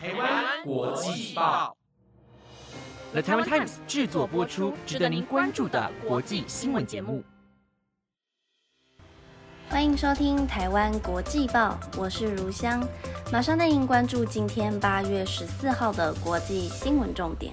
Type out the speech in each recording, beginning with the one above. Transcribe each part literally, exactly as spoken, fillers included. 台湾国际报 The Taiwan Times 制作播出，值得您关注的国际新闻节目。欢迎收听台湾国际报，我是如香，马上带您关注今天八月十四号的国际新闻重点。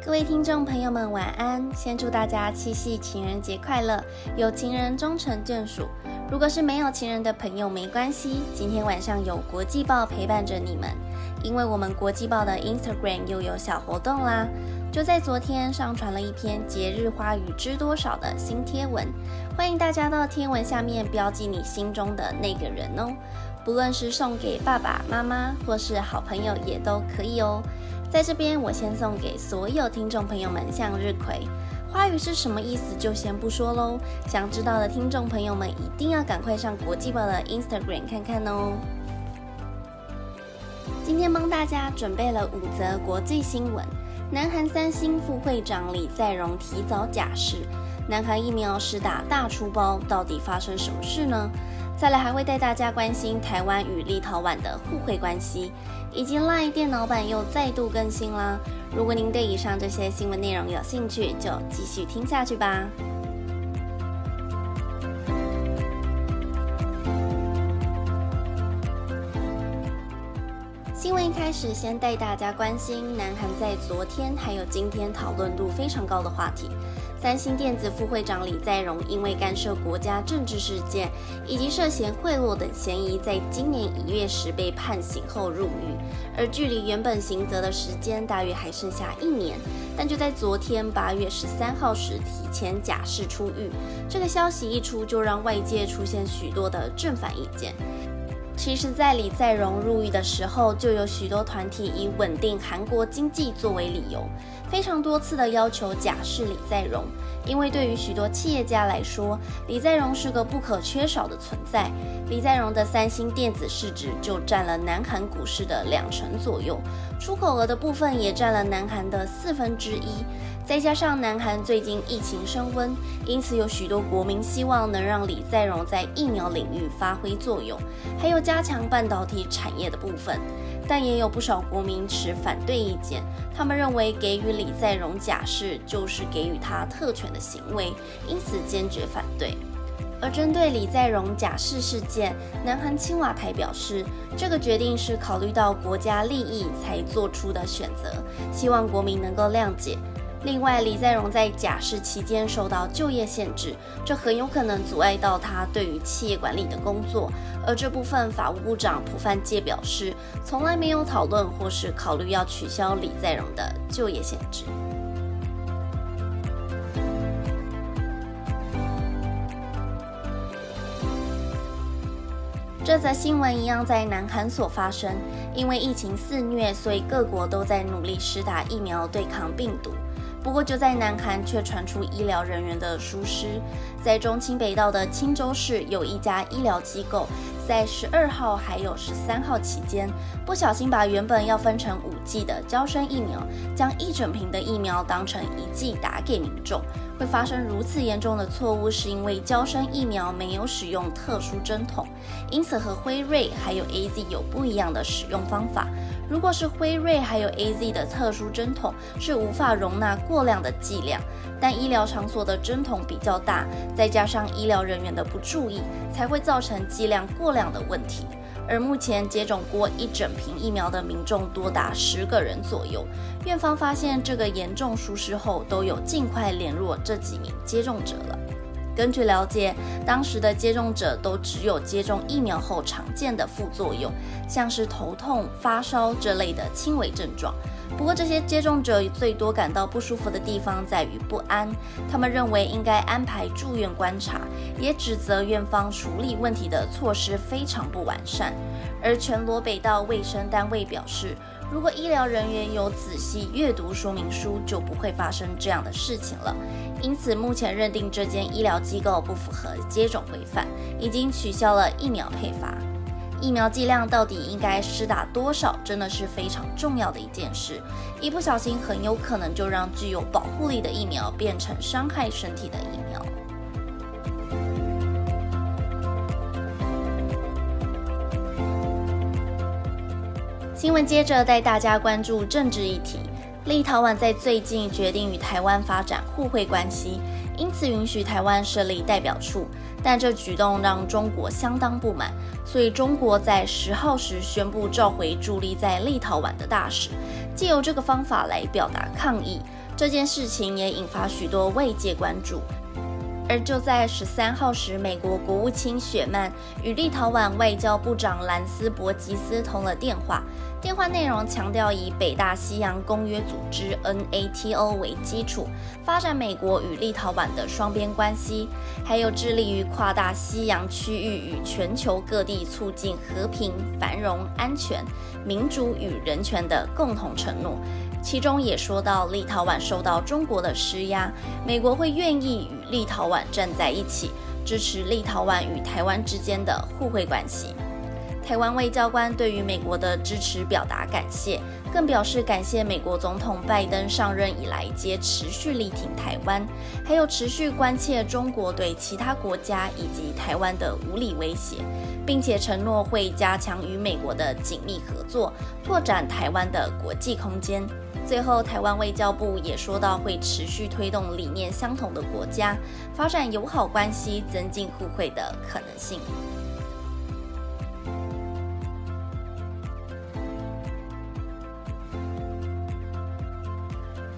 各位听众朋友们晚安，先祝大家七夕情人节快乐，有情人终成眷属。如果是没有情人的朋友没关系，今天晚上有国际报陪伴着你们，因为我们国际报的 Instagram 又有小活动啦。就在昨天上传了一篇节日花语知多少的新贴文，欢迎大家到贴文下面标记你心中的那个人哦，不论是送给爸爸妈妈或是好朋友也都可以哦。在这边我先送给所有听众朋友们向日葵，花语是什么意思就先不说咯，想知道的听众朋友们一定要赶快上国际报的 Instagram 看看哦。今天帮大家准备了五则国际新闻。南韩三星副会长李在镕提早假释，南韩疫苗施打大出包，到底发生什么事呢？再来还会带大家关心台湾与立陶宛的互惠关系，以及 LINE 电脑版又再度更新啦。如果您对以上这些新闻内容有兴趣，就继续听下去吧。新闻一开始先带大家关心南韩在昨天还有今天讨论度非常高的话题，三星电子副会长李在镕因为干涉国家政治事件以及涉嫌贿赂等嫌疑，在今年一月时被判刑后入狱，而距离原本刑责的时间大约还剩下一年，但就在昨天八月十三号时提前假释出狱。这个消息一出，就让外界出现许多的正反意见。其实在李在镕入狱的时候，就有许多团体以稳定韩国经济作为理由，非常多次的要求假释李在镕，因为对于许多企业家来说，李在镕是个不可缺少的存在。李在镕的三星电子市值就占了南韩股市的两成左右，出口额的部分也占了南韩的四分之一。再加上南韩最近疫情升温，因此有许多国民希望能让李在镕在疫苗领域发挥作用，还有加强半导体产业的部分。但也有不少国民持反对意见，他们认为给予李在镕假释就是给予他特权的行为，因此坚决反对。而针对李在镕假释事件，南韩青瓦台表示，这个决定是考虑到国家利益才做出的选择，希望国民能够谅解。另外，李在镕在假释期间受到就业限制，这很有可能阻碍到他对于企业管理的工作，而这部分法务部长朴范介表示，从来没有讨论或是考虑要取消李在镕的就业限制。这则新闻一样在南韩所发生，因为疫情肆虐，所以各国都在努力施打疫苗对抗病毒。不过就在南韩却传出医疗人员的疏失，在中清北道的青州市有一家医疗机构，在十二号还有十三号期间，不小心把原本要分成五剂的嬌生疫苗，将一整瓶的疫苗当成一剂打给民众。会发生如此严重的错误，是因为嬌生疫苗没有使用特殊针筒，因此和辉瑞还有 A Z 有不一样的使用方法。如果是辉瑞还有 A Z 的特殊针筒，是无法容纳过量的剂量，但医疗场所的针筒比较大，再加上医疗人员的不注意，才会造成剂量过量的问题。而目前接种过一整瓶疫苗的民众多达十个人左右，院方发现这个严重疏失后，都有尽快联络这几名接种者了。根据了解，当时的接种者都只有接种疫苗后常见的副作用，像是头痛、发烧这类的轻微症状。不过这些接种者最多感到不舒服的地方在于不安，他们认为应该安排住院观察，也指责院方处理问题的措施非常不完善。而全罗北道卫生单位表示，如果医疗人员有仔细阅读说明书，就不会发生这样的事情了。因此目前认定这间医疗机构不符合接种规范，已经取消了疫苗配发。疫苗剂量到底应该施打多少，真的是非常重要的一件事。一不小心，很有可能就让具有保护力的疫苗变成伤害身体的疫苗。新闻接着带大家关注政治议题。立陶宛在最近决定与台湾发展互惠关系，因此允许台湾设立代表处，但这举动让中国相当不满，所以中国在十号时宣布召回驻立在立陶宛的大使，借由这个方法来表达抗议。这件事情也引发许多外界关注。而就在十三号时，美国国务卿雪曼与立陶宛外交部长兰斯伯吉斯通了电话，电话内容强调以北大西洋公约组织 N A T O 为基础，发展美国与立陶宛的双边关系，还有致力于跨大西洋区域与全球各地促进和平、繁荣、安全、民主与人权的共同承诺。其中也说到，立陶宛受到中国的施压，美国会愿意与立陶宛站在一起，支持立陶宛与台湾之间的互惠关系。台湾外交官对于美国的支持表达感谢，更表示感谢美国总统拜登上任以来皆持续力挺台湾，还有持续关切中国对其他国家以及台湾的无理威胁，并且承诺会加强与美国的紧密合作，拓展台湾的国际空间。最后，台湾外交部也说到，会持续推动理念相同的国家发展友好关系，增进互惠的可能性。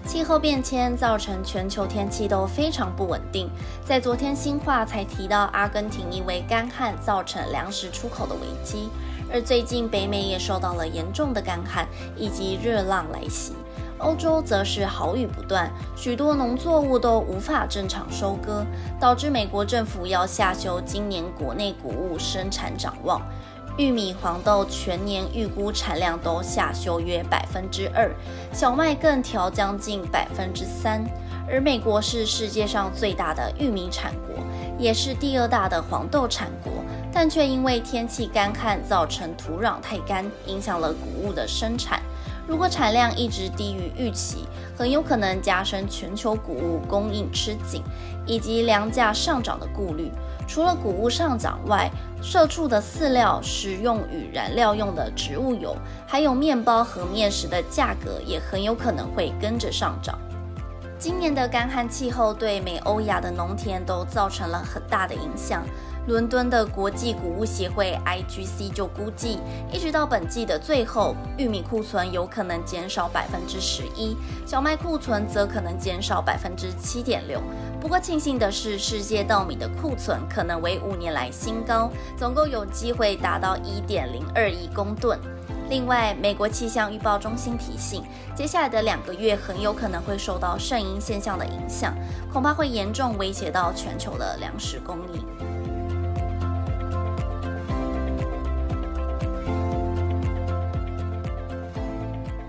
气候变迁造成全球天气都非常不稳定，在昨天新话才提到阿根廷因为干旱造成粮食出口的危机，而最近北美也受到了严重的干旱以及热浪来袭，欧洲则是豪雨不断，许多农作物都无法正常收割，导致美国政府要下修今年国内谷物生产展望，玉米、黄豆全年预估产量都下修约 百分之二， 小麦更调将近 百分之三， 而美国是世界上最大的玉米产国，也是第二大的黄豆产国，但却因为天气干旱造成土壤太干，影响了谷物的生产。如果产量一直低于预期，很有可能加深全球谷物供应吃紧以及粮价上涨的顾虑。除了谷物上涨外，社畜的饲料、食用与燃料用的植物油，还有面包和面食的价格也很有可能会跟着上涨。今年的干旱气候对美欧亚的农田都造成了很大的影响。伦敦的国际谷物协会 I G C 就估计，一直到本季的最后，玉米库存有可能减少 百分之十一， 小麦库存则可能减少 百分之七点六。 不过庆幸的是，世界稻米的库存可能为五年来新高，总共有机会达到 一点零二亿公吨。另外，美国气象预报中心提醒，接下来的两个月很有可能会受到圣婴现象的影响，恐怕会严重威胁到全球的粮食供应。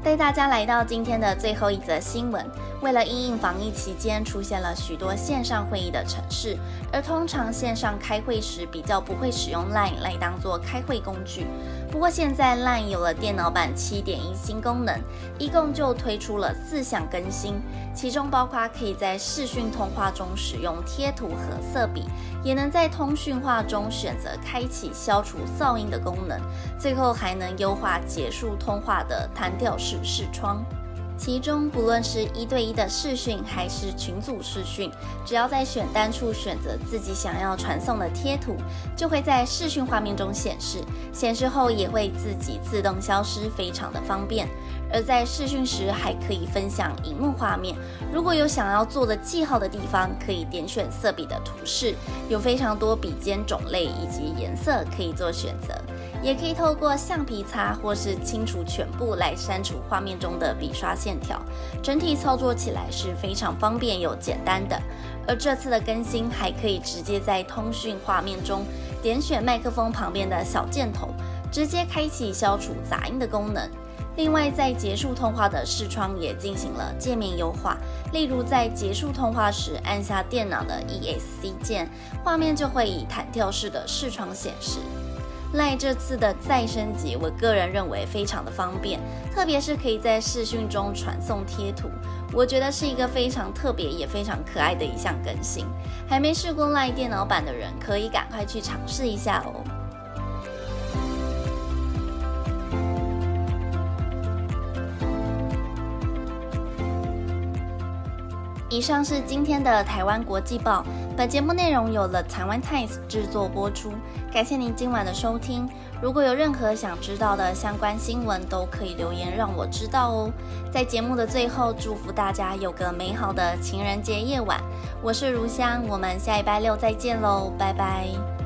带大家来到今天的最后一则新闻。为了因应防疫期间，出现了许多线上会议的城市，而通常线上开会时比较不会使用 LINE 来当作开会工具。不过现在 LINE 有了电脑版 七点一 新功能，一共就推出了四项更新，其中包括可以在视讯通话中使用贴图和色笔，也能在通讯化中选择开启消除噪音的功能，最后还能优化结束通话的弹跳式视窗。其中不论是一对一的视讯还是群组视讯，只要在选单处选择自己想要传送的贴图，就会在视讯画面中显示，显示后也会自己自动消失，非常的方便。而在视讯时还可以分享萤幕画面，如果有想要做的记号的地方，可以点选色笔的图示，有非常多笔尖种类以及颜色可以做选择，也可以透过橡皮擦或是清除全部来删除画面中的笔刷线条，整体操作起来是非常方便又简单的。而这次的更新还可以直接在通讯画面中点选麦克风旁边的小箭头，直接开启消除杂音的功能。另外，在结束通话的视窗也进行了界面优化，例如在结束通话时按下电脑的 E S C 键，画面就会以弹跳式的视窗显示。L I N E 这次的再升级，我个人认为非常的方便，特别是可以在视讯中传送贴图，我觉得是一个非常特别也非常可爱的一项更新。还没试过 L I N E 电脑版的人，可以赶快去尝试一下哦。以上是今天的台湾国际报，本节目内容由了台湾 Times 制作播出，感谢您今晚的收听。如果有任何想知道的相关新闻，都可以留言让我知道哦。在节目的最后，祝福大家有个美好的情人节夜晚。我是如香，我们下礼拜六再见喽，拜拜。